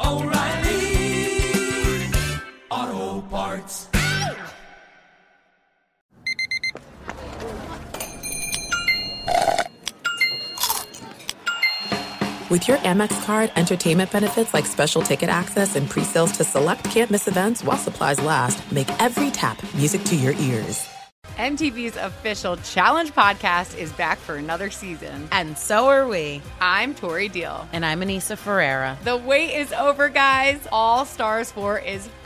O'Reilly Auto Parts. With your Amex card, entertainment benefits like special ticket access and pre-sales to select can't-miss events while supplies last make every tap music to your ears. MTV's official Challenge podcast is back for another season. And so are we. I'm Tori Deal. And I'm Anissa Ferreira. The wait is over, guys. All Stars 4 is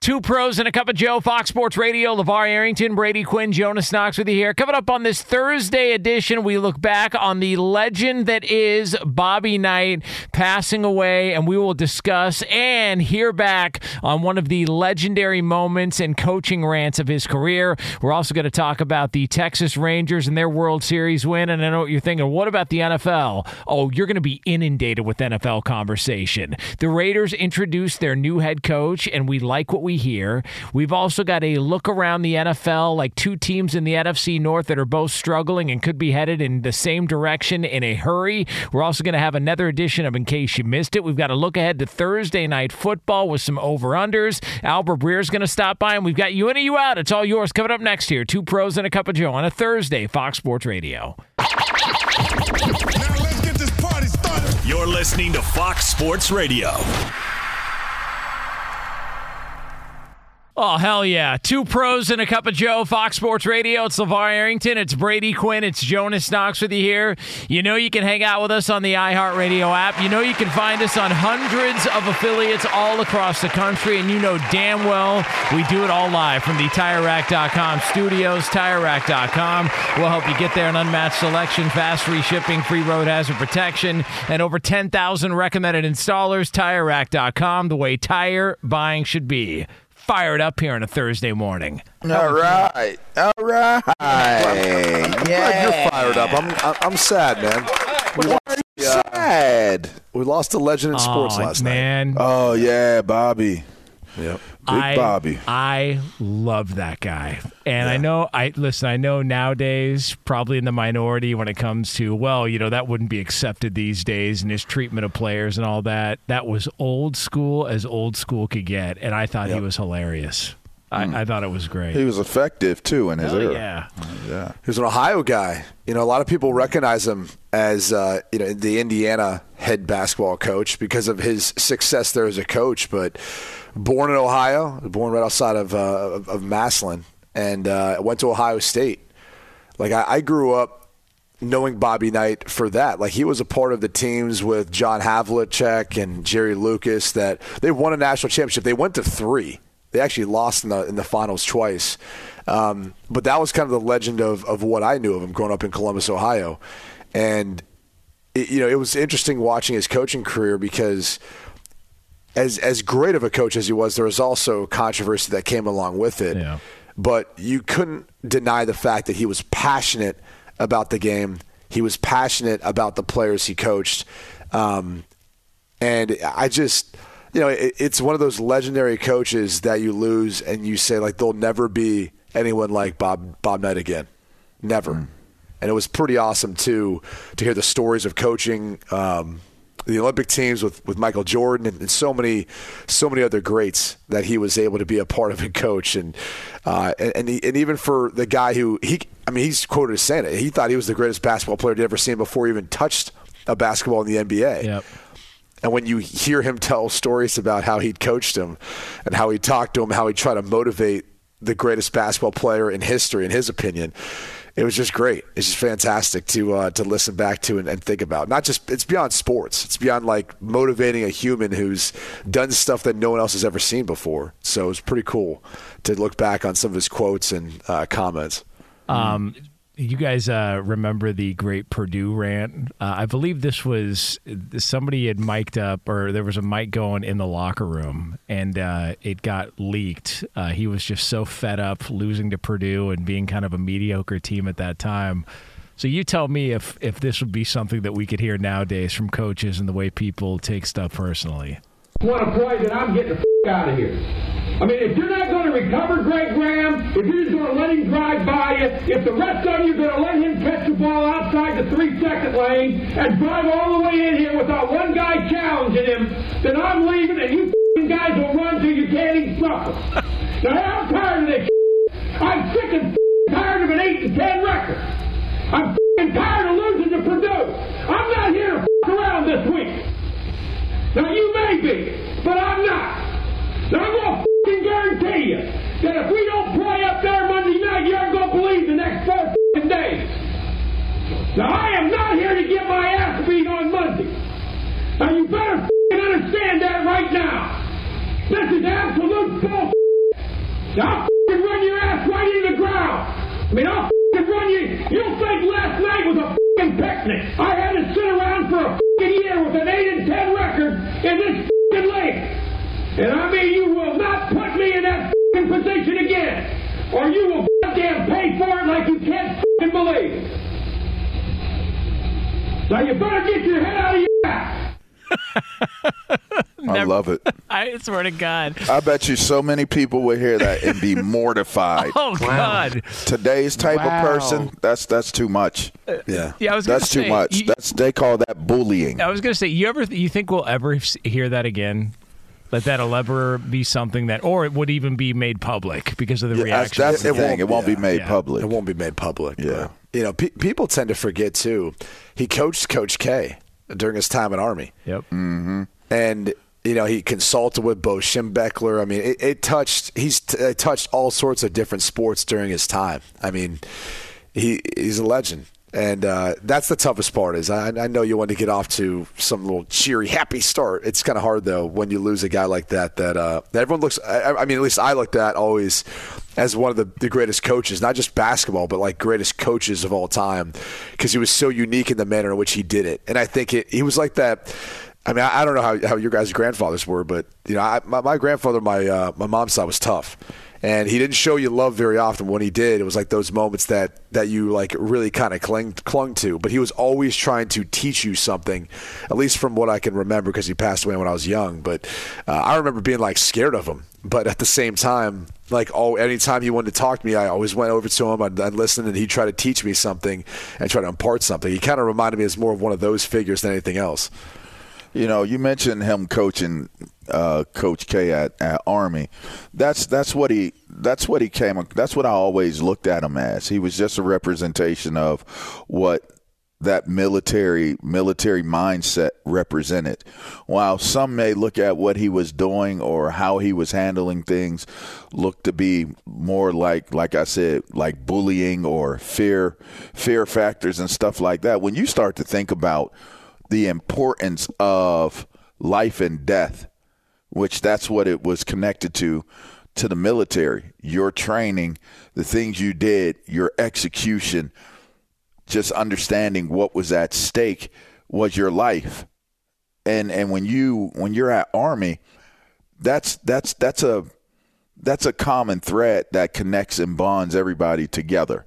Two pros and a cup of Joe, Fox Sports Radio, LeVar Arrington, Brady Quinn, Jonas Knox with you here. Coming up on this Thursday edition, we look back on the legend that is Bobby Knight passing away, and we will discuss and hear back on one of the legendary moments and coaching rants of his career. We're also going to talk about the Texas Rangers and their World Series win, and I know what you're thinking, what about the NFL? Oh, you're going to be inundated with NFL conversation. The Raiders introduced their new head coach, and we like what we here. We've also got a look around the NFL, like two teams in the NFC North that are both struggling and could be headed in the same direction in a hurry. We're also going to have another edition of In Case You Missed It. We've got a look ahead to Thursday Night Football with some over-unders. Albert Breer's going to stop by, and we've got you in and you out. It's all yours. Coming up next here, Two Pros and a Cup of Joe on a Thursday, Fox Sports Radio. Now let's get this party started. You're listening to Fox Sports Radio. Oh, hell yeah. Two pros and a cup of Joe, Fox Sports Radio. It's LeVar Arrington. It's Brady Quinn. It's Jonas Knox with you here. You know you can hang out with us on the iHeartRadio app. You know you can find us on hundreds of affiliates all across the country. And you know damn well we do it all live from the TireRack.com studios. TireRack.com will help you get there. An unmatched selection, fast free shipping, free road hazard protection, and over 10,000 recommended installers. TireRack.com, the way tire buying should be. Fired up here on a Thursday morning. All right. I'm glad you're fired up. I'm sad, man. Why are you sad? We lost a legend in sports last night. Oh, yeah, Bobby. Yep. Big Bobby. I love that guy. And yeah. I know nowadays, probably in the minority when it comes to, well, you know, that wouldn't be accepted these days and his treatment of players and all that. That was old school as old school could get. And I thought he was hilarious. I thought it was great. He was effective, too, in his era. Yeah. He was an Ohio guy. You know, a lot of people recognize him as, the Indiana head basketball coach because of his success there as a coach. But born in Ohio, born right outside of Massillon, and went to Ohio State. Like, I grew up knowing Bobby Knight for that. Like, he was a part of the teams with John Havlicek and Jerry Lucas that they won a national championship. They went to three. They actually lost in the finals twice. But that was kind of the legend of what I knew of him growing up in Columbus, Ohio. And, it was interesting watching his coaching career because as great of a coach as he was, there was also controversy that came along with it. Yeah. But you couldn't deny the fact that he was passionate about the game. He was passionate about the players he coached. And I just... it's one of those legendary coaches that you lose and you say, like, there'll never be anyone like Bob Knight again. Never. Mm. And it was pretty awesome, too, to hear the stories of coaching the Olympic teams with Michael Jordan and so many other greats that he was able to be a part of and coach. And even for the guy he's quoted as saying it. He thought he was the greatest basketball player he'd ever seen before he even touched a basketball in the NBA. Yep. And when you hear him tell stories about how he'd coached him and how he talked to him, how he tried to motivate the greatest basketball player in history, in his opinion, it was just great. It's just fantastic to listen back to and think about. Not just, it's beyond sports. It's beyond like motivating a human who's done stuff that no one else has ever seen before. So it was pretty cool to look back on some of his quotes and comments. You guys remember the great Purdue rant? I believe this was somebody had mic'd up, or there was a mic going in the locker room, and it got leaked. He was just so fed up losing to Purdue and being kind of a mediocre team at that time. So you tell me if this would be something that we could hear nowadays from coaches and the way people take stuff personally. I want to play that I'm getting the out of here. I mean, if you're not going to recover Greg Graham, if you're just going to let him drive by you, if the rest of you are going to let him catch the ball outside the 3-second lane and drive all the way in here without one guy challenging him, then I'm leaving and you guys will run till you can't even suffer. Now, I'm tired of this. I'm sick and tired of an 8-10 record. I'm tired of losing to Purdue. I'm not here to around this week. Now, you may be, but I'm not. Now, I'm going to guarantee you that if we don't play up there Monday night, you aren't going to believe the next 4 days. Now, I am not here to get my ass beat on Monday. Now, you better understand that right now. This is absolute bull. Now, I'll run your ass right into the ground. I mean, I'll run you. You'll think last night was a picnic. I had to sit around for a year with an 8-10 record in this league. And I mean, you will not put me in that position again, or you will goddamn pay for it like you can't believe. Now you better get your head out of your ass. I love it. I swear to God. I bet you so many people would hear that and be mortified. Oh, God. Today's type of person, that's too much. Yeah, I was gonna say, too much. They call that bullying. I was going to say, you think we'll ever hear that again? Let that'll ever be something that, or it would even be made public because of the reaction. That's the thing. It won't be made public. It won't be made public. Yeah. But, people tend to forget, too. He coached Coach K during his time at Army. Yep. Mm-hmm. And, he consulted with Bo Schembechler. I mean, it touched all sorts of different sports during his time. I mean, he's a legend. And that's the toughest part is I know you want to get off to some little cheery, happy start. It's kind of hard, though, when you lose a guy like that everyone looks – I mean, at least I looked at always as one of the greatest coaches, not just basketball, but like greatest coaches of all time because he was so unique in the manner in which he did it. And I think he was like that – I mean, I don't know how your guys' grandfathers were, but, my grandfather, my mom's side was tough. And he didn't show you love very often. When he did, it was like those moments that you like really kind of clung to. But he was always trying to teach you something, at least from what I can remember, because he passed away when I was young. But I remember being like scared of him. But at the same time, like anytime he wanted to talk to me, I always went over to him. I'd listen, and he'd try to teach me something and try to impart something. He kind of reminded me as more of one of those figures than anything else. You mentioned him coaching Coach K at Army. That's what I always looked at him as. He was just a representation of what that military mindset represented. While some may look at what he was doing or how he was handling things, look to be more like I said, like bullying or fear factors and stuff like that. When you start to think about the importance of life and death, which that's what it was connected to the military, your training, the things you did, your execution, just understanding what was at stake was your life. And when you're at Army, that's a common thread that connects and bonds everybody together.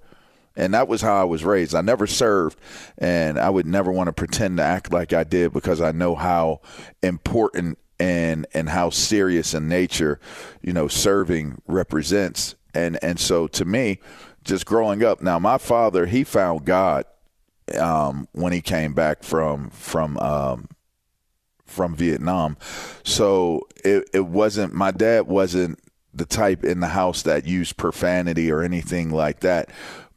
And that was how I was raised. I never served, and I would never want to pretend to act like I did because I know how important and how serious in nature, serving represents. And so to me, just growing up, now my father, he found God when he came back from Vietnam. So it wasn't – my dad wasn't the type in the house that used profanity or anything like that.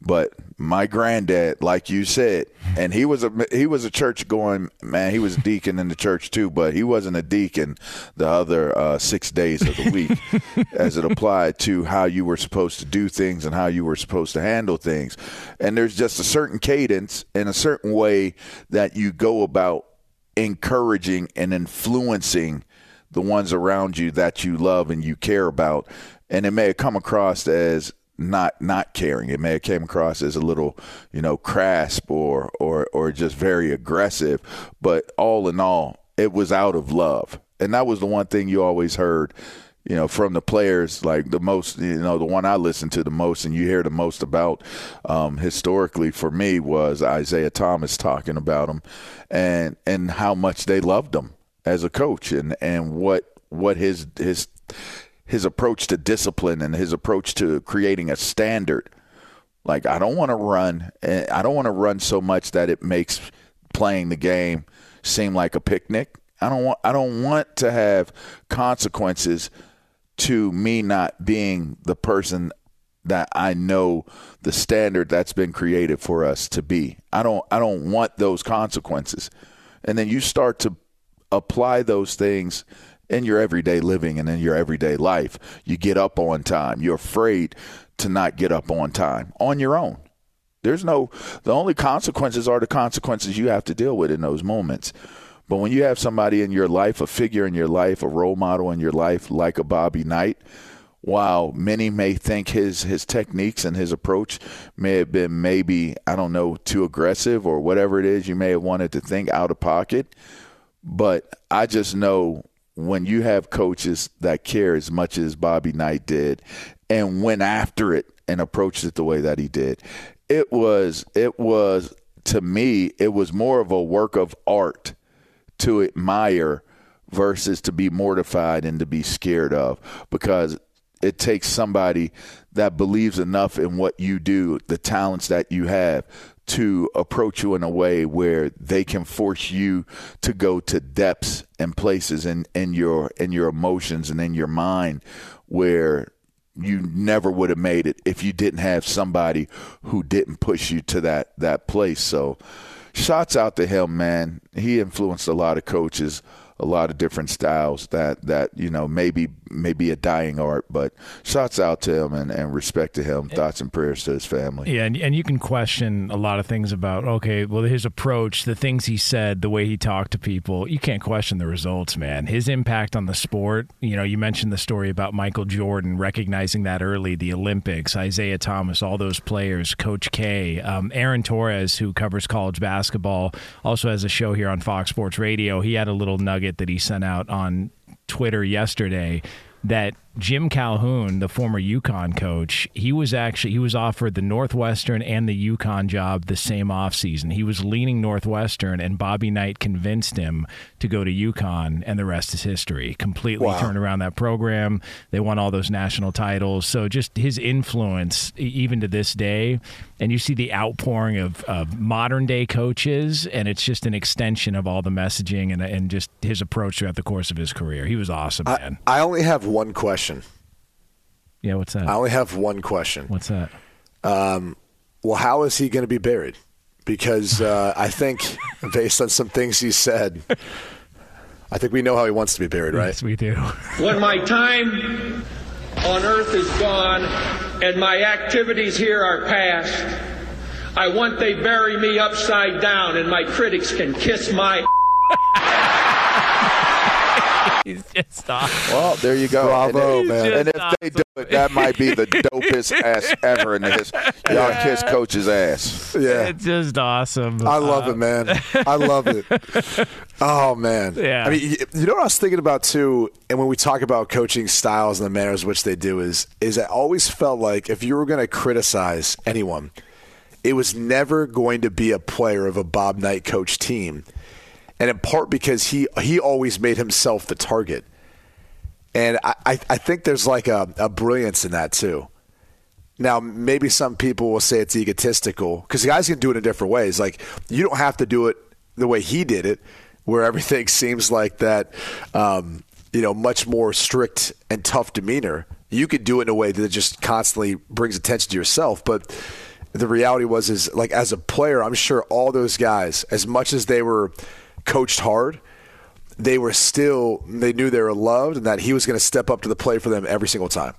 But my granddad, like you said, and he was a church going man. He was a deacon in the church too, but he wasn't a deacon the other 6 days of the week, as it applied to how you were supposed to do things and how you were supposed to handle things. And there's just a certain cadence and a certain way that you go about encouraging and influencing the ones around you that you love and you care about. And it may have come across as not caring. It may have came across as a little, crass or just very aggressive. But all in all, it was out of love. And that was the one thing you always heard, from the players, like the most, the one I listened to the most and you hear the most about historically for me was Isaiah Thomas talking about him and how much they loved him as a coach and what his approach to discipline and his approach to creating a standard. Like, I don't want to run. I don't want to run so much that it makes playing the game seem like a picnic. I don't want to have consequences to me not being the person that I know the standard that's been created for us to be. I don't want those consequences. And then you start to apply those things in your everyday living and in your everyday life. You get up on time. You're afraid to not get up on time on your own. The only consequences are the consequences you have to deal with in those moments. But when you have somebody in your life, a figure in your life, a role model in your life, like a Bobby Knight, while many may think his techniques and his approach may have been maybe, too aggressive or whatever it is you may have wanted to think out of pocket, but I just know when you have coaches that care as much as Bobby Knight did and went after it and approached it the way that he did, it was to me, it was more of a work of art to admire versus to be mortified and to be scared of, because it takes somebody that believes enough in what you do, the talents that you have, to approach you in a way where they can force you to go to depths and places in your emotions and in your mind where you never would have made it if you didn't have somebody who didn't push you to that place. So shots out to him, man. He influenced a lot of coaches, a lot of different styles that maybe a dying art, but shouts out to him and respect to him, thoughts and prayers to his family. Yeah, and you can question a lot of things about, okay, well, his approach, the things he said, the way he talked to people, you can't question the results, man. His impact on the sport, you mentioned the story about Michael Jordan, recognizing that early, the Olympics, Isaiah Thomas, all those players, Coach K, Aaron Torres, who covers college basketball, also has a show here on Fox Sports Radio. He had a little nugget that he sent out on Twitter yesterday that Jim Calhoun, the former UConn coach, he was offered the Northwestern and the UConn job the same offseason. He was leaning Northwestern, and Bobby Knight convinced him to go to UConn, and the rest is history. Completely turned around that program. They won all those national titles. So just his influence, even to this day, and you see the outpouring of modern-day coaches, and it's just an extension of all the messaging and just his approach throughout the course of his career. He was awesome, man. I only have one question. Yeah, what's that? I only have one question. What's that? Well, how is he going to be buried? Because I think based on some things he said, I think we know how he wants to be buried, right? Yes, we do. When my time on earth is gone and my activities here are past, I want they bury me upside down and my critics can kiss my He's just awesome. Well, there you go. Bravo, man. And if they do it, that might be the dopest ass ever in the history. Y'all kiss Coach's ass. Yeah. It's just awesome. I love it, man. I love it. Oh, man. Yeah. I mean, what I was thinking about, too, and when we talk about coaching styles and the manners in which they do is I always felt like if you were going to criticize anyone, it was never going to be a player of a Bob Knight coach team. And in part because he always made himself the target. And I think there's like a brilliance in that too. Now, maybe some people will say it's egotistical because the guys can do it in different ways. Like, you don't have to do it the way he did it, where everything seems like that, much more strict and tough demeanor. You could do it in a way that just constantly brings attention to yourself. But the reality was is, like, as a player, I'm sure all those guys, as much as they were coached hard, they were still – they knew they were loved and that he was going to step up to the plate for them every single time.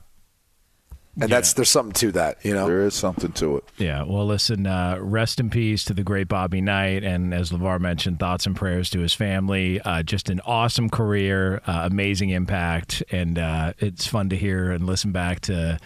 And there's something to that, you know? There is something to it. Yeah, well, listen, rest in peace to the great Bobby Knight. And as LeVar mentioned, thoughts and prayers to his family. Just an awesome career, amazing impact. And it's fun to hear and listen back to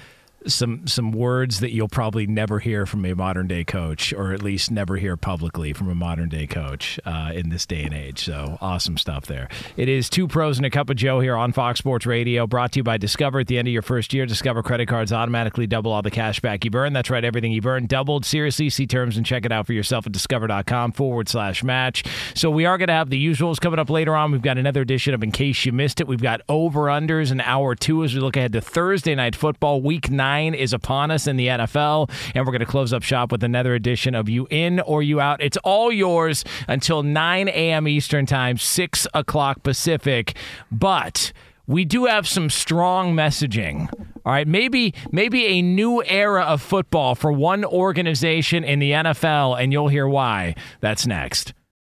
some words that you'll probably never hear from a modern-day coach, or at least never hear publicly from a modern-day coach in this day and age. So awesome stuff there. It is Two Pros and a Cup of Joe here on Fox Sports Radio, brought to you by Discover. At the end of your first year, Discover credit cards automatically double all the cash back you've earned. That's right, everything you've earned doubled. Seriously, see terms and check it out for yourself at discover.com/match. So we are going to have the usuals coming up later on. We've got another edition of In Case You Missed It. We've got over-unders in hour two as we look ahead to Thursday Night Football. Week 9 is upon us in the NFL, and we're going to close up shop with another edition of You In or You Out. It's all yours until 9 a.m. Eastern Time, 6 o'clock Pacific, but we do have some strong messaging. All right, maybe a new era of football for one organization in the NFL, and you'll hear why. That's next.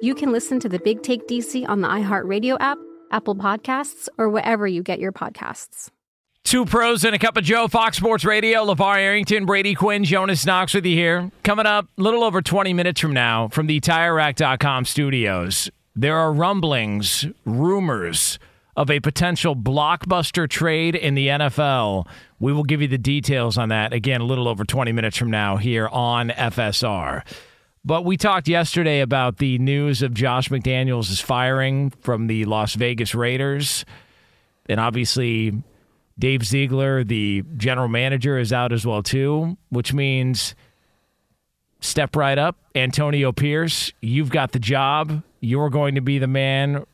you can listen to The Big Take DC on the iHeartRadio app, Apple Podcasts, or wherever you get your podcasts. Two Pros and a Cup of Joe, Fox Sports Radio, LeVar Arrington, Brady Quinn, Jonas Knox with you here. Coming up a little over 20 minutes from now from the TireRack.com studios, there are rumblings, rumors of a potential blockbuster trade in the NFL. We will give you the details on that, again, a little over 20 minutes from now here on FSR. But we talked yesterday about the news of Josh McDaniels' firing from the Las Vegas Raiders, and obviously Dave Ziegler, the general manager, is out as well, too, which means step right up. Antonio Pierce, you've got the job. You're going to be the man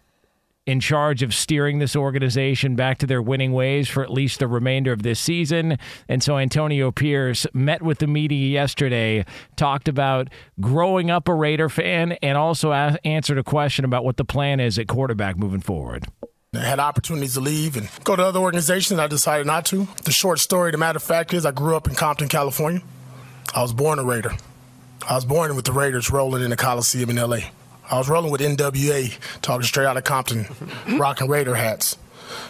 in charge of steering this organization back to their winning ways for at least the remainder of this season. And so Antonio Pierce met with the media yesterday, talked about growing up a Raider fan, and also answered a question about what the plan is at quarterback moving forward. I had opportunities to leave and go to other organizations. I decided not to. The short story, the matter of fact, is I grew up in Compton, California. I was born a Raider. I was born with the Raiders rolling in the Coliseum in L.A. I was rolling with NWA, talking straight out of Compton, rocking Raider hats.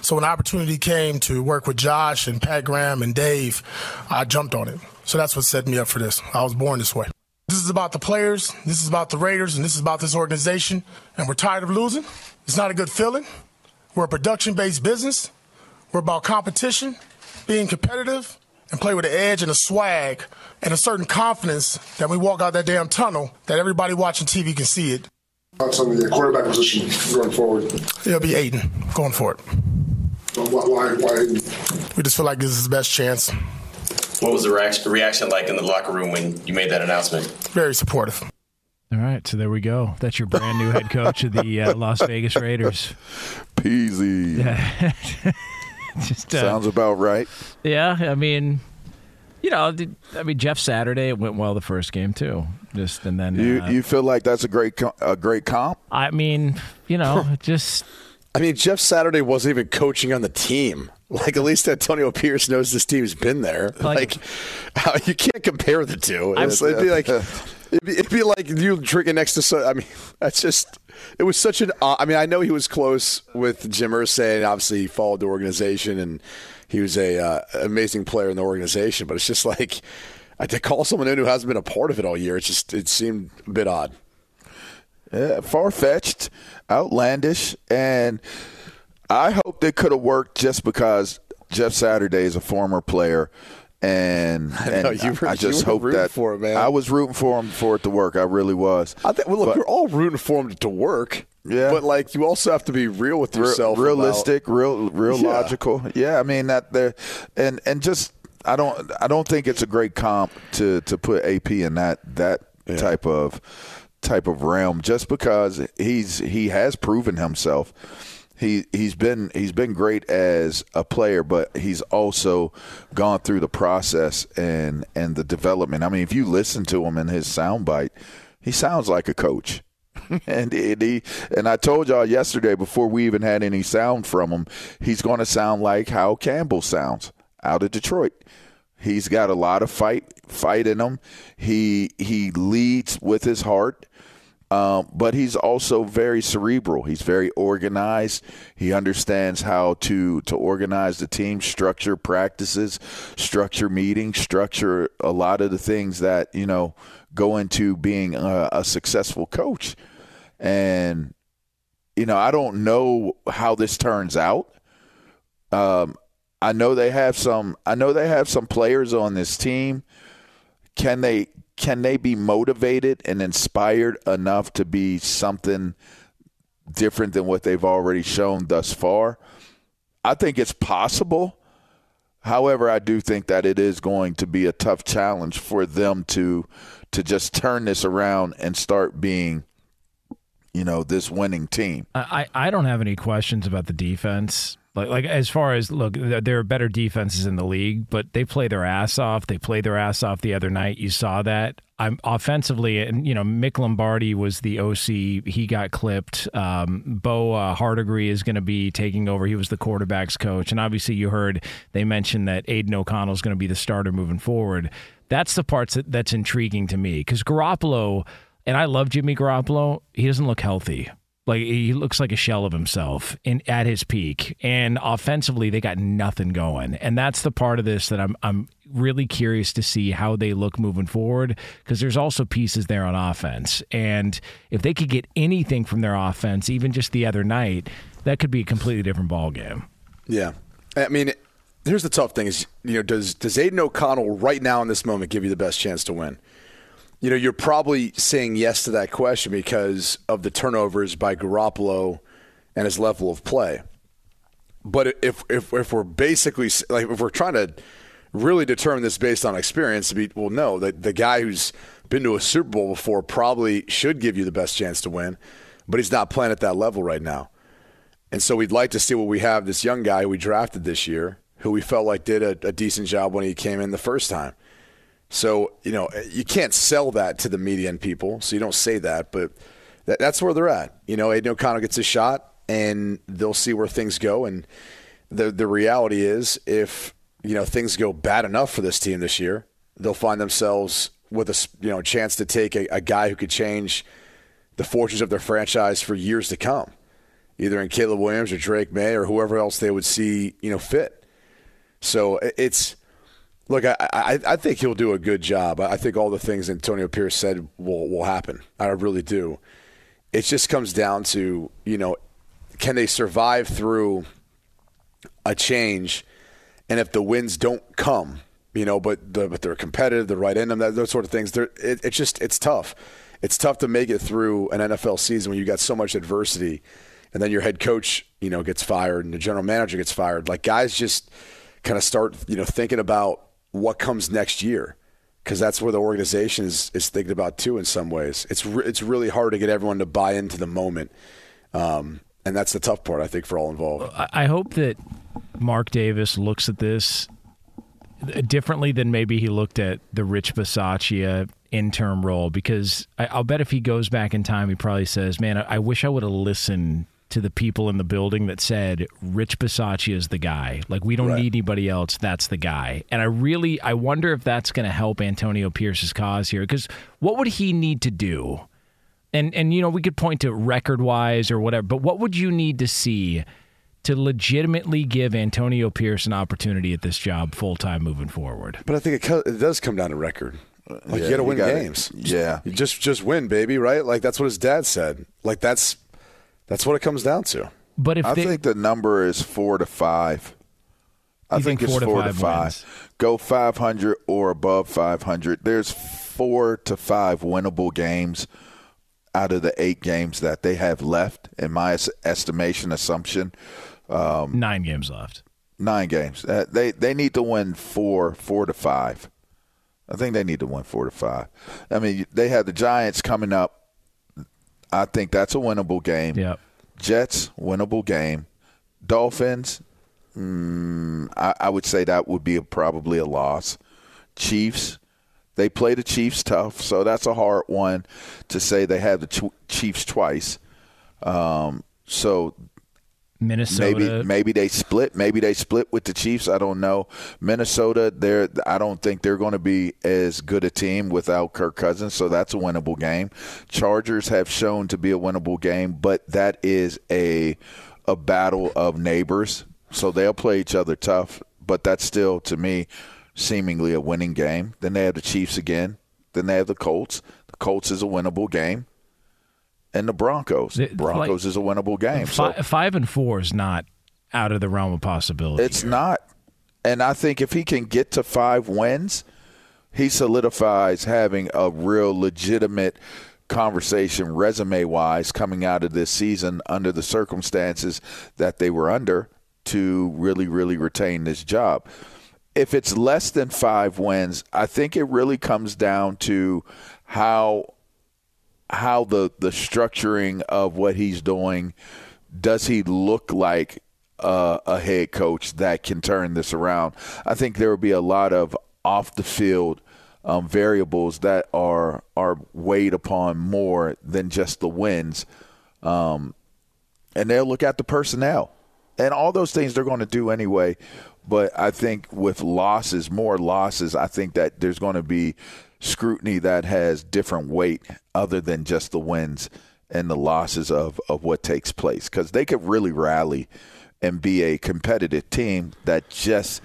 So when the opportunity came to work with Josh and Pat Graham and Dave, I jumped on it. So that's what set me up for this. I was born this way. This is about the players, this is about the Raiders, and this is about this organization. And we're tired of losing. It's not a good feeling. We're a production-based business. We're about competition, being competitive, and play with an edge and a swag and a certain confidence that we walk out that damn tunnel that everybody watching TV can see it. Thoughts on the quarterback position going forward? It'll be Aiden going for it. Why Aiden? We just feel like this is his best chance. What was the reaction like in the locker room when you made that announcement? Very supportive. All right, so there we go. That's your brand new head coach of the Las Vegas Raiders. Peasy. Just, sounds about right. Yeah, I mean, you know, Jeff Saturday, it went well the first game too. Just and then you feel like that's a great comp. I mean, you know, just. I mean, Jeff Saturday wasn't even coaching on the team. Like, at least Antonio Pierce knows this team's been there. Like you can't compare the two. It'd be like you drinking next to someone. I mean, that's just. It was such an. I mean, I know he was close with Jim Irsay, and obviously he followed the organization, and he was a amazing player in the organization. But it's just like to call someone in who hasn't been a part of it all year. It seemed a bit odd, far-fetched, outlandish, and I hope they could have worked just because Jeff Saturday is a former player. I just hope that I was rooting for him for it to work. I really was. You're all rooting for him to work. Yeah, but like you also have to be real with yourself, realistic, logical. Yeah, I mean that there, and just I don't think it's a great comp to put AP in that type of realm just because he has proven himself. He's been great as a player, but he's also gone through the process and the development. I mean, if you listen to him in his soundbite, he sounds like a coach. And I told y'all yesterday before we even had any sound from him, he's going to sound like how Campbell sounds out of Detroit. He's got a lot of fight in him. He leads with his heart. But he's also very cerebral. He's very organized. He understands how to organize the team, structure practices, structure meetings, structure a lot of the things that, you know, go into being a successful coach. And, you know, I don't know how this turns out. I know they have some players on this team. Can they be motivated and inspired enough to be something different than what they've already shown thus far? I think it's possible. However, I do think that it is going to be a tough challenge for them to just turn this around and start being, you know, this winning team. I don't have any questions about the defense. Like as far as, look, there are better defenses in the league, but they play their ass off. They played their ass off the other night. You saw that. Offensively, and, you know, Mick Lombardi was the OC. He got clipped. Bo Hardigree is going to be taking over. He was the quarterback's coach. And obviously you heard they mentioned that Aiden O'Connell is going to be the starter moving forward. That's the part that's intriguing to me because Garoppolo, and I love Jimmy Garoppolo, he doesn't look healthy. Like, he looks like a shell of himself at his peak. And offensively, they got nothing going. And that's the part of this that I'm really curious to see how they look moving forward because there's also pieces there on offense. And if they could get anything from their offense, even just the other night, that could be a completely different ballgame. Yeah. I mean, here's the tough thing is, you know, does Aiden O'Connell right now in this moment give you the best chance to win? You know, you're probably saying yes to that question because of the turnovers by Garoppolo and his level of play. But if we're basically like if we're trying to really determine this based on experience. Well, no, the guy who's been to a Super Bowl before probably should give you the best chance to win, but he's not playing at that level right now. And so we'd like to see what we have, this young guy we drafted this year, who we felt like did a decent job when he came in the first time. So, you know, you can't sell that to the media and people, so you don't say that, but that's where they're at. You know, Aiden O'Connell gets his shot, and they'll see where things go. And the reality is, if, you know, things go bad enough for this team this year, they'll find themselves with a, you know, chance to take a guy who could change the fortunes of their franchise for years to come, either in Caleb Williams or Drake May or whoever else they would see, you know, fit. So it's – look, I think he'll do a good job. I think all the things Antonio Pierce said will happen. I really do. It just comes down to, you know, can they survive through a change? And if the wins don't come, you know, but they're competitive, they're right in them, those sort of things, it's tough. It's tough to make it through an NFL season when you got so much adversity, and then your head coach, you know, gets fired and the general manager gets fired. Like, guys just kind of start, you know, thinking about what comes next year, because that's where the organization is thinking about too in some ways. It's really hard to get everyone to buy into the moment. And that's the tough part, I think, for all involved. I hope that Mark Davis looks at this differently than maybe he looked at the Rich Bisaccia interim role, because I'll bet if he goes back in time, he probably says, man, I wish I would have listened to the people in the building that said Rich Bisaccia is the guy. Like, we don't need anybody else. That's the guy. And I wonder if that's going to help Antonio Pierce's cause here, because what would he need to do? And you know, we could point to record-wise or whatever, but what would you need to see to legitimately give Antonio Pierce an opportunity at this job full-time moving forward? But I think it does come down to record. Like, you got to win games. Yeah. Just win, baby, right? Like, that's what his dad said. Like, that's what it comes down to. But if I think the number is 4 to 5. I think it's 4 to 5. Go 500 or above 500. There's 4 to 5 winnable games out of the 8 games that they have left, in my assumption. 9 games left. 9 games. They need to win 4 to 5. I think they need to win 4 to 5. I mean, they have the Giants coming up. I think that's a winnable game. Yep. Jets, winnable game. Dolphins, I would say that would be probably a loss. Chiefs. They play the Chiefs tough, so that's a hard one to say. They have the Chiefs twice. So Minnesota, maybe they split. Maybe they split with the Chiefs. I don't know. Minnesota, I don't think they're going to be as good a team without Kirk Cousins, so that's a winnable game. Chargers have shown to be a winnable game, but that is a battle of neighbors, so they'll play each other tough, but that's still, to me, seemingly a winning game. Then they have the Chiefs again. Then they have the Colts. The Colts is a winnable game. And the Broncos. Broncos is a winnable game. 5 and 4 is not out of the realm of possibility. It's not. And I think if he can get to 5 wins, he solidifies having a real legitimate conversation resume-wise coming out of this season under the circumstances that they were under to really, really retain this job. If it's less than 5 wins, I think it really comes down to how the structuring of what he's doing, does he look like a head coach that can turn this around? I think there will be a lot of off-the-field variables that are weighed upon more than just the wins. And they'll look at the personnel. And all those things they're going to do anyway. But I think with losses, more losses, I think that there's going to be scrutiny that has different weight other than just the wins and the losses of what takes place. Because they could really rally and be a competitive team that just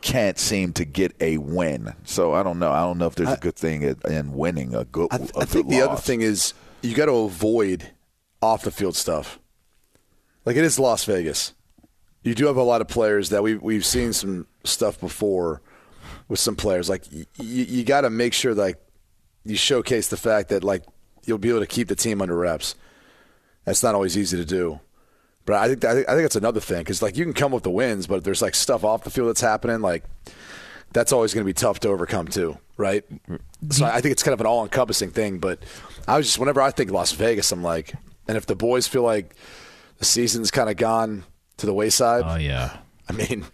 can't seem to get a win. So I don't know. I don't know if there's a good thing in winning a good loss. I think the other thing is you got to avoid off-the-field stuff. Like, it is Las Vegas. You do have a lot of players that we've seen some stuff before with some players. Like, you got to make sure that, like, you showcase the fact that, like, you'll be able to keep the team under wraps. That's not always easy to do. But I think that's another thing, because, like, you can come with the wins, but if there's, like, stuff off the field that's happening, like that's always going to be tough to overcome too, right? So I think it's kind of an all-encompassing thing. But I was just, whenever I think Las Vegas, I'm like, and if the boys feel like the season's kind of gone to the wayside. Oh, yeah. I mean,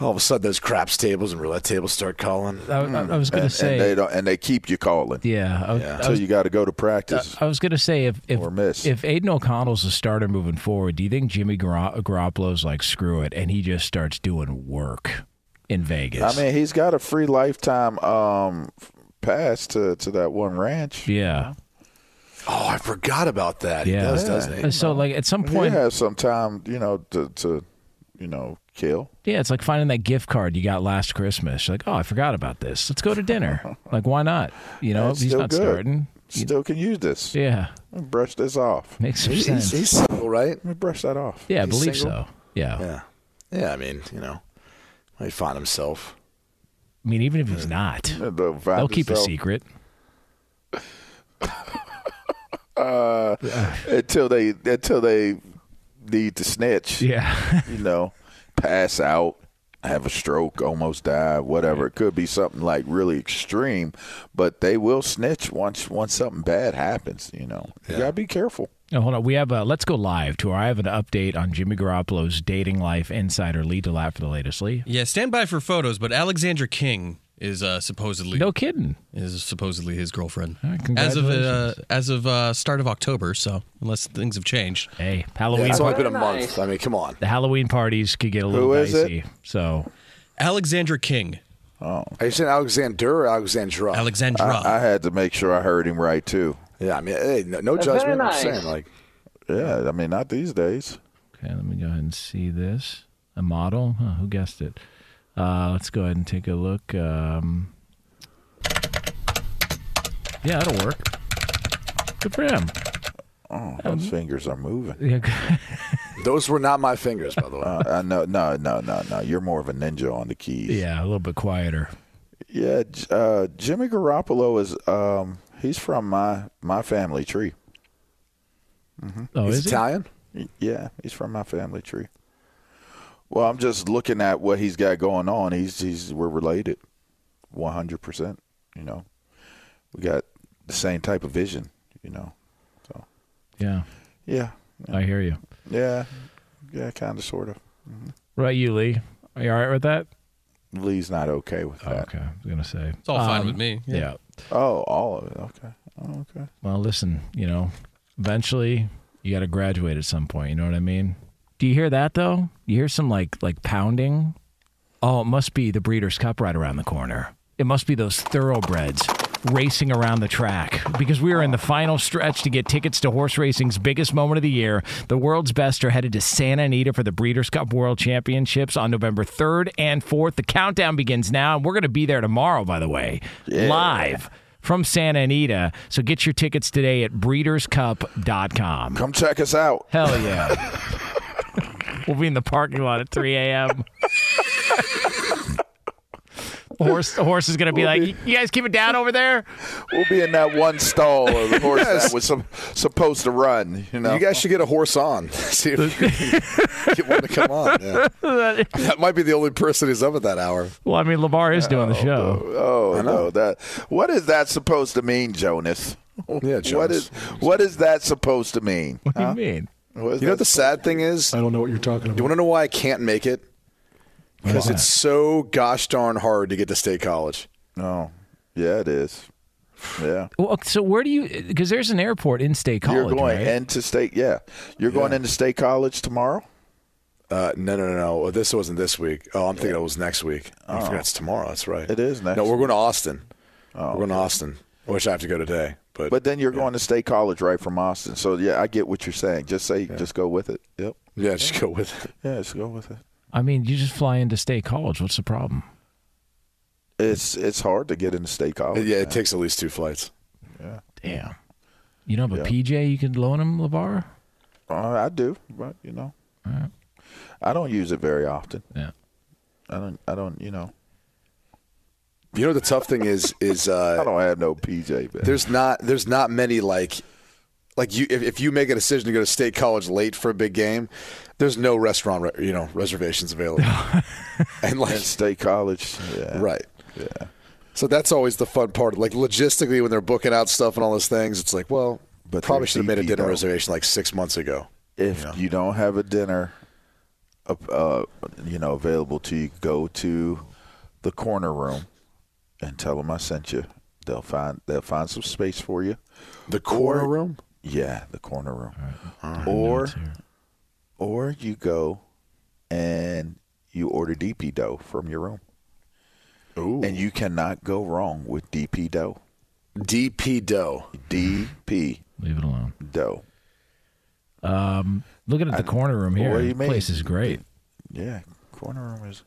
all of a sudden those craps tables and roulette tables start calling. I was going to say. And they keep you calling. Yeah. So you got to go to practice. I was going to say, if Aiden O'Connell's the starter moving forward, do you think Jimmy Garoppolo's like, screw it, and he just starts doing work in Vegas? I mean, he's got a free lifetime pass to that one ranch. Yeah. Oh, I forgot about that. Yeah. He does, doesn't he? So, like, at some point. He has some time, you know, to kill. Yeah, it's like finding that gift card you got last Christmas. You're like, oh, I forgot about this. Let's go to dinner. Like, why not? You know, he's not good. Starting. Still can use this. Yeah. Let me brush this off. Makes some sense. He's single, right? Let me brush that off. Yeah, I believe so. Yeah. Yeah, I mean, you know, he found himself. I mean, even if he's not, they'll keep a secret. Until they need to snitch. Yeah. You know, pass out, have a stroke, almost die, whatever. Right. It could be something like really extreme, but they will snitch once something bad happens, you know. Yeah. You got to be careful. Now, hold on. We have let's go live to our. I have an update on Jimmy Garoppolo's dating life insider Lee DeLapp for the latest. Lee? Yeah, stand by for photos, but Alexandra King is supposedly. No kidding. Is supposedly his girlfriend. Right, as of start of October, so unless things have changed. Hey, Halloween. It's only been a month. I mean, come on. The Halloween parties could get a little dicey. So, Alexandra King. Oh. Are you saying Alexander or Alexandra? Alexandra. I had to make sure I heard him right, too. Yeah, I mean, hey, no judgment. Nice. I'm saying, like, yeah, I mean, not these days. Okay, let me go ahead and see this. A model? Huh, who guessed it? Let's go ahead and take a look. Yeah, that'll work. Good for him. Oh, those fingers are moving. Yeah. Those were not my fingers, by the way. No. You're more of a ninja on the keys. Yeah, a little bit quieter. Yeah, Jimmy Garoppolo is he's from my family tree. Mm-hmm. Oh, he's Italian? Yeah, he's from my family tree. Well, I'm just looking at what he's got going on. We're related 100%, you know. We got the same type of vision, you know. So Yeah. I hear you. Yeah, kind of, sort of. Mm-hmm. Right, you, Lee. Are you all right with that? Lee's not okay with that. Okay, I was going to say. It's all fine with me. Yeah. Oh, all of it. Okay. Okay. Well, listen, you know, eventually you got to graduate at some point. You know what I mean? Do you hear that, though? You hear some, like pounding? Oh, it must be the Breeders' Cup right around the corner. It must be those thoroughbreds racing around the track, because we are in the final stretch to get tickets to horse racing's biggest moment of the year. The world's best are headed to Santa Anita for the Breeders' Cup World Championships on November 3rd and 4th. The countdown begins now, and we're going to be there tomorrow, by the way, live from Santa Anita. So get your tickets today at breederscup.com. Come check us out. Hell yeah. We'll be in the parking lot at 3 a.m. The horse is going to be you guys keep it down over there? We'll be in that one stall of the horse that was supposed to run. You know? You guys should get a horse on. See if you can get one to come on. Yeah. That might be the only person who's up at that hour. Well, I mean, LeVar is doing the show. Oh, no. What is that supposed to mean, Jonas? Yeah, Jonas. What is that supposed to mean? What do you mean? You know what the sad thing is? I don't know what you're talking about. Do you want to know why I can't make it? Because it's so gosh darn hard to get to State College. Oh, yeah, it is. Yeah. Well, so where do you – because there's an airport in State College, you're going into State – yeah. You're going into State College tomorrow? No. This wasn't this week. Oh, I'm thinking it was next week. I forgot it's tomorrow. That's right. It is next week. No, we're going to Austin. Oh, we're going to Austin, which I have to go today. But then you're going to State College right from Austin. So, yeah, I get what you're saying. Just say, just go with it. Yep. Yeah, just go with it. Yeah, just go with it. I mean, you just fly into State College. What's the problem? It's hard to get into State College. Yeah, it takes at least 2 flights. Yeah. Damn. You don't have a PJ you can loan him, LeVar? I do, but, you know. All right. I don't use it very often. Yeah. I don't, you know. You know the tough thing is I don't have no PJ. Man. There's not many like like you, if you make a decision to go to State College late for a big game, there's no restaurant, reservations available. And like State College, yeah. Right? Yeah. So that's always the fun part. Like logistically, when they're booking out stuff and all those things, it's like, well, but probably should have made a dinner reservation like 6 months ago. If you don't have a dinner, available to you, go to the Corner Room and tell them I sent you. They'll find some space for you. The Corner Room? Yeah, the Corner Room. All right. Or you go and you order DP dough from your room. Ooh. And you cannot go wrong with DP dough. DP. Leave it alone. Dough. Looking at the Corner Room here, the place is great. Yeah, Corner Room is.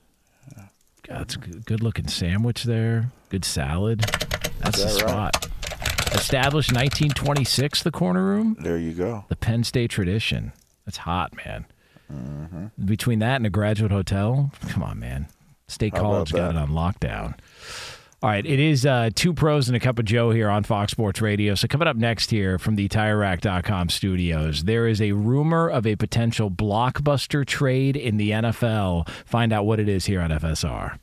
God, it's a good-looking sandwich there. Good salad. That's the spot. Right? Established 1926, the Corner Room. There you go. The Penn State tradition. That's hot, man. Mm-hmm. Between that and a graduate hotel, come on, man. State College got it on lockdown. All right, it is Two Pros and a Cup of Joe here on Fox Sports Radio. So coming up next here from the TireRack.com studios, there is a rumor of a potential blockbuster trade in the NFL. Find out what it is here on FSR.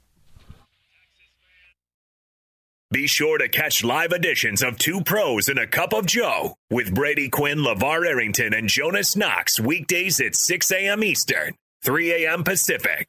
Be sure to catch live editions of Two Pros and a Cup of Joe with Brady Quinn, LeVar Arrington, and Jonas Knox weekdays at 6 a.m. Eastern, 3 a.m. Pacific.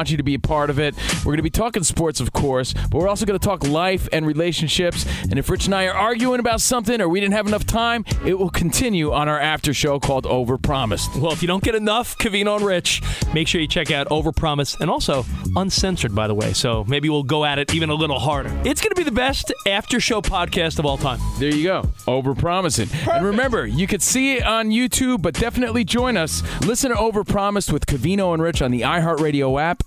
you to be a part of it. We're going to be talking sports, of course, but we're also going to talk life and relationships. And if Rich and I are arguing about something or we didn't have enough time, it will continue on our after show called Overpromised. Well, if you don't get enough Covino and Rich, make sure you check out Overpromised, and also Uncensored, by the way. So maybe we'll go at it even a little harder. It's going to be the best after show podcast of all time. There you go. Overpromising. Perfect. And remember, you could see it on YouTube, but definitely join us. Listen to Overpromised with Covino and Rich on the iHeartRadio app,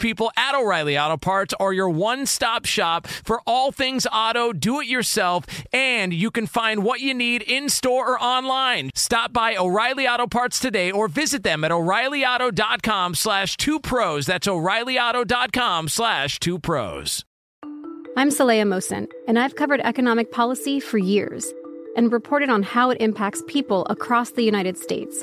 people at O'Reilly Auto Parts are your one-stop shop for all things auto, do-it-yourself, and you can find what you need in-store or online. Stop by O'Reilly Auto Parts today or visit them at O'ReillyAuto.com/2Pros. That's O'ReillyAuto.com/2Pros. I'm Saleha Mohsen, and I've covered economic policy for years and reported on how it impacts people across the United States.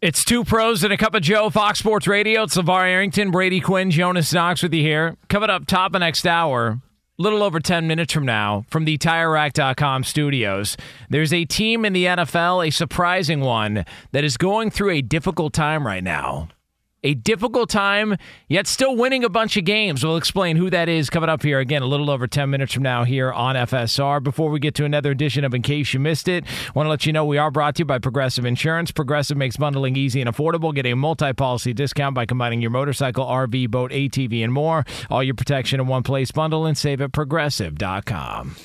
It's Two Pros and a Cup of Joe, Fox Sports Radio. It's LeVar Arrington, Brady Quinn, Jonas Knox with you here. Coming up top of next hour, a little over 10 minutes from now, from the TireRack.com studios, there's a team in the NFL, a surprising one, that is going through a difficult time right now. A difficult time, yet still winning a bunch of games. We'll explain who that is coming up here again a little over 10 minutes from now here on FSR. Before we get to another edition of In Case You Missed It, I want to let you know we are brought to you by Progressive Insurance. Progressive makes bundling easy and affordable. Get a multi-policy discount by combining your motorcycle, RV, boat, ATV, and more. All your protection in one place. Bundle and save at Progressive.com.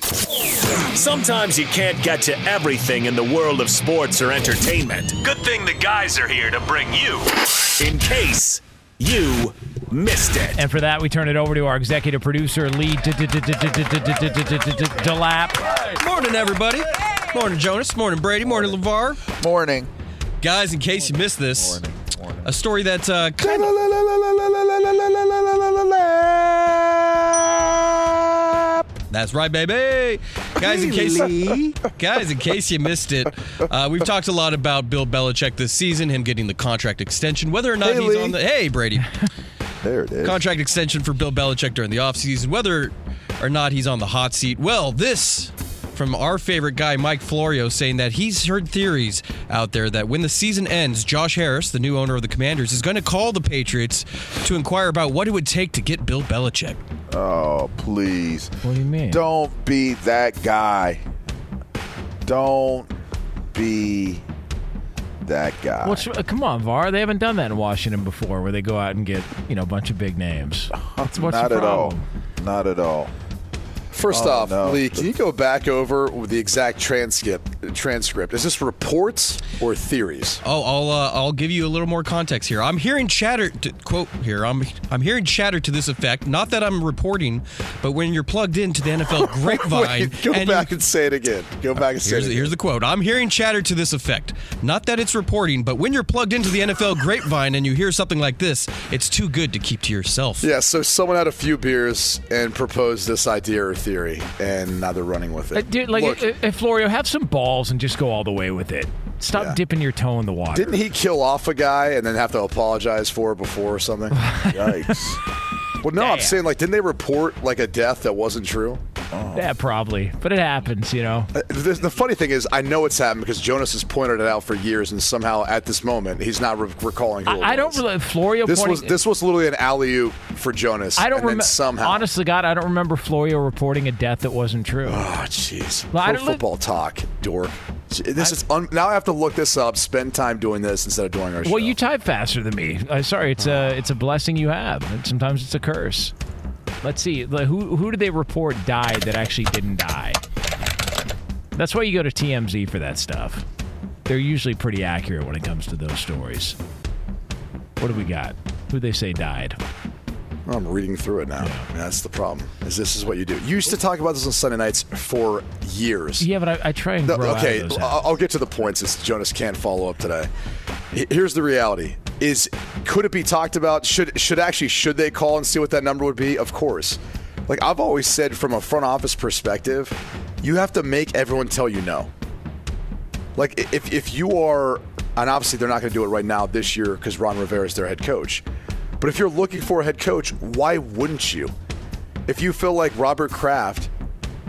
Sometimes you can't get to everything in the world of sports or entertainment. Good thing the guys are here to bring you In Case You Missed It. And for that, we turn it over to our executive producer, Lee Delap. Morning, everybody. Morning, Jonas. Morning, Brady. Morning, LeVar. Morning. Guys, in case you missed this, a story that kind of... That's right, baby. Guys, in case you missed it, we've talked a lot about Bill Belichick this season, him getting the contract extension, whether or not he's on the... Hey, Brady. There it is. Contract extension for Bill Belichick during the offseason, whether or not he's on the hot seat. Well, this from our favorite guy, Mike Florio, saying that he's heard theories out there that when the season ends, Josh Harris, the new owner of the Commanders, is going to call the Patriots to inquire about what it would take to get Bill Belichick. Oh, please. What do you mean? Don't be that guy. Don't be that guy. Well, come on, Var. They haven't done that in Washington before where they go out and get, a bunch of big names. Not at all. First off, no. Lee, can you go back over the exact transcript? Is this reports or theories? Oh, I'll give you a little more context here. I'm hearing chatter to, quote here. I'm hearing chatter to this effect. Not that I'm reporting, but when you're plugged into the NFL grapevine, Here's the quote. I'm hearing chatter to this effect. Not that it's reporting, but when you're plugged into the NFL grapevine and you hear something like this, it's too good to keep to yourself. Yeah. So someone had a few beers and proposed this idea or theory, and now they're running with it. Dude, Look, Florio, have some balls and just go all the way with it. Stop dipping your toe in the water. Didn't he kill off a guy and then have to apologize for it before or something? Yikes. Well, no, damn. I'm saying, didn't they report, a death that wasn't true? Oh. Yeah, probably. But it happens, The funny thing is, I know it's happened because Jonas has pointed it out for years, and somehow at this moment, he's not recalling who it was. I don't really... Florio This was literally an alley-oop for Jonas. I don't remember. Somehow... Honestly, God, I don't remember Florio reporting a death that wasn't true. Oh, jeez. Football talk, dork. Now I have to look this up, spend time doing this instead of doing our show. Well, you type faster than me. Sorry, it's a blessing you have. Sometimes it's a curse. Let's see. Who did they report died that actually didn't die? That's why you go to TMZ for that stuff. They're usually pretty accurate when it comes to those stories. What do we got? Who they say died? Well, I'm reading through it now. Yeah. That's the problem. This is what you do. You used to talk about this on Sunday nights for years. Yeah, but I try and grow out of those habits. I'll get to the point since Jonas can't follow up today. Here's the reality. Could it be talked about? Should they call and see what that number would be? Of course. I've always said from a front office perspective, you have to make everyone tell you no. If you are, and obviously they're not going to do it right now this year because Ron Rivera is their head coach. But if you're looking for a head coach, why wouldn't you? If you feel like Robert Kraft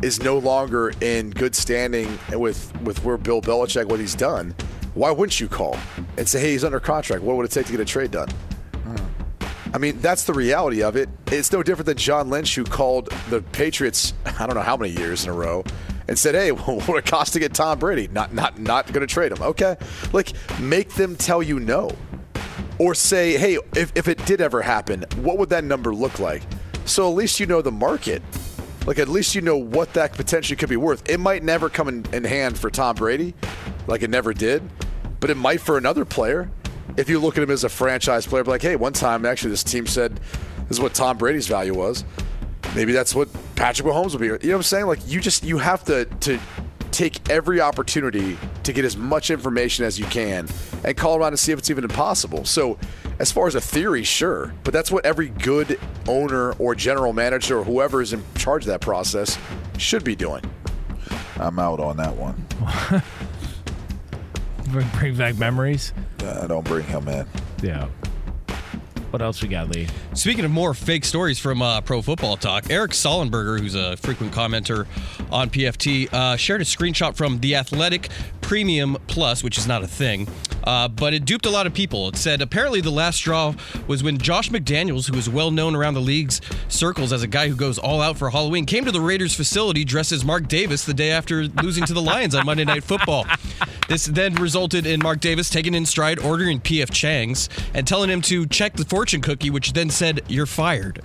is no longer in good standing with where Bill Belichick, what he's done, why wouldn't you call and say, hey, he's under contract. What would it take to get a trade done? I mean, that's the reality of it. It's no different than John Lynch, who called the Patriots I don't know how many years in a row and said, hey, what would it cost to get Tom Brady? Not going to trade him. Okay. Make them tell you no. Or say, hey, if it did ever happen, what would that number look like? So at least you know the market. At least you know what that potentially could be worth. It might never come in hand for Tom Brady. It never did. but it might for another player. If you look at him as a franchise player, like, hey, one time actually this team said this is what Tom Brady's value was. Maybe that's what Patrick Mahomes will be. You know what I'm saying? Like, you have to take every opportunity to get as much information as you can and call around and see if it's even impossible. So as far as a theory, sure. But that's what every good owner or general manager or whoever is in charge of that process should be doing. I'm out on that one. Bring back memories? Don't bring him in. Yeah. What else we got, Lee? Speaking of more fake stories from Pro Football Talk, Eric Sollenberger, who's a frequent commenter on PFT, shared a screenshot from The Athletic Premium Plus, which is not a thing, but it duped a lot of people. It said, apparently the last straw was when Josh McDaniels, who is well known around the league's circles as a guy who goes all out for Halloween, came to the Raiders facility dressed as Mark Davis the day after losing to the Lions on Monday Night Football. This then resulted in Mark Davis taking in stride, ordering P.F. Chang's, and telling him to check the fortune cookie, which then said, you're fired.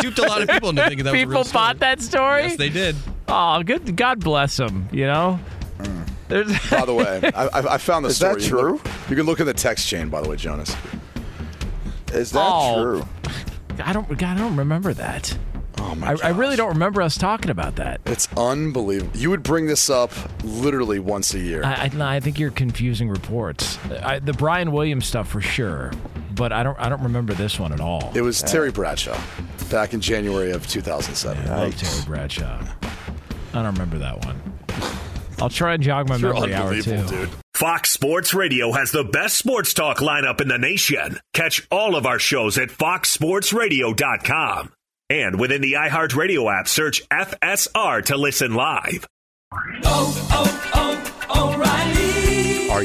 Duped a lot of people into thinking that was a real story. People bought that story? Yes, they did. Oh, good. God bless them, you know? Mm. By the way, I found this story. Is that true? You can look in the text chain, by the way, Jonas. Is that true? I don't remember that. Oh my gosh. I really don't remember us talking about that. It's unbelievable. You would bring this up literally once a year. I think you're confusing reports. The Brian Williams stuff for sure, but I don't remember this one at all. It was Terry Bradshaw back in January of 2007. Yeah, I love Terry Bradshaw. I don't remember that one. I'll try and jog my memory hour too. Dude. Fox Sports Radio has the best sports talk lineup in the nation. Catch all of our shows at foxsportsradio.com. And within the iHeartRadio app, search FSR to listen live. Oh, oh, O'Reilly. Are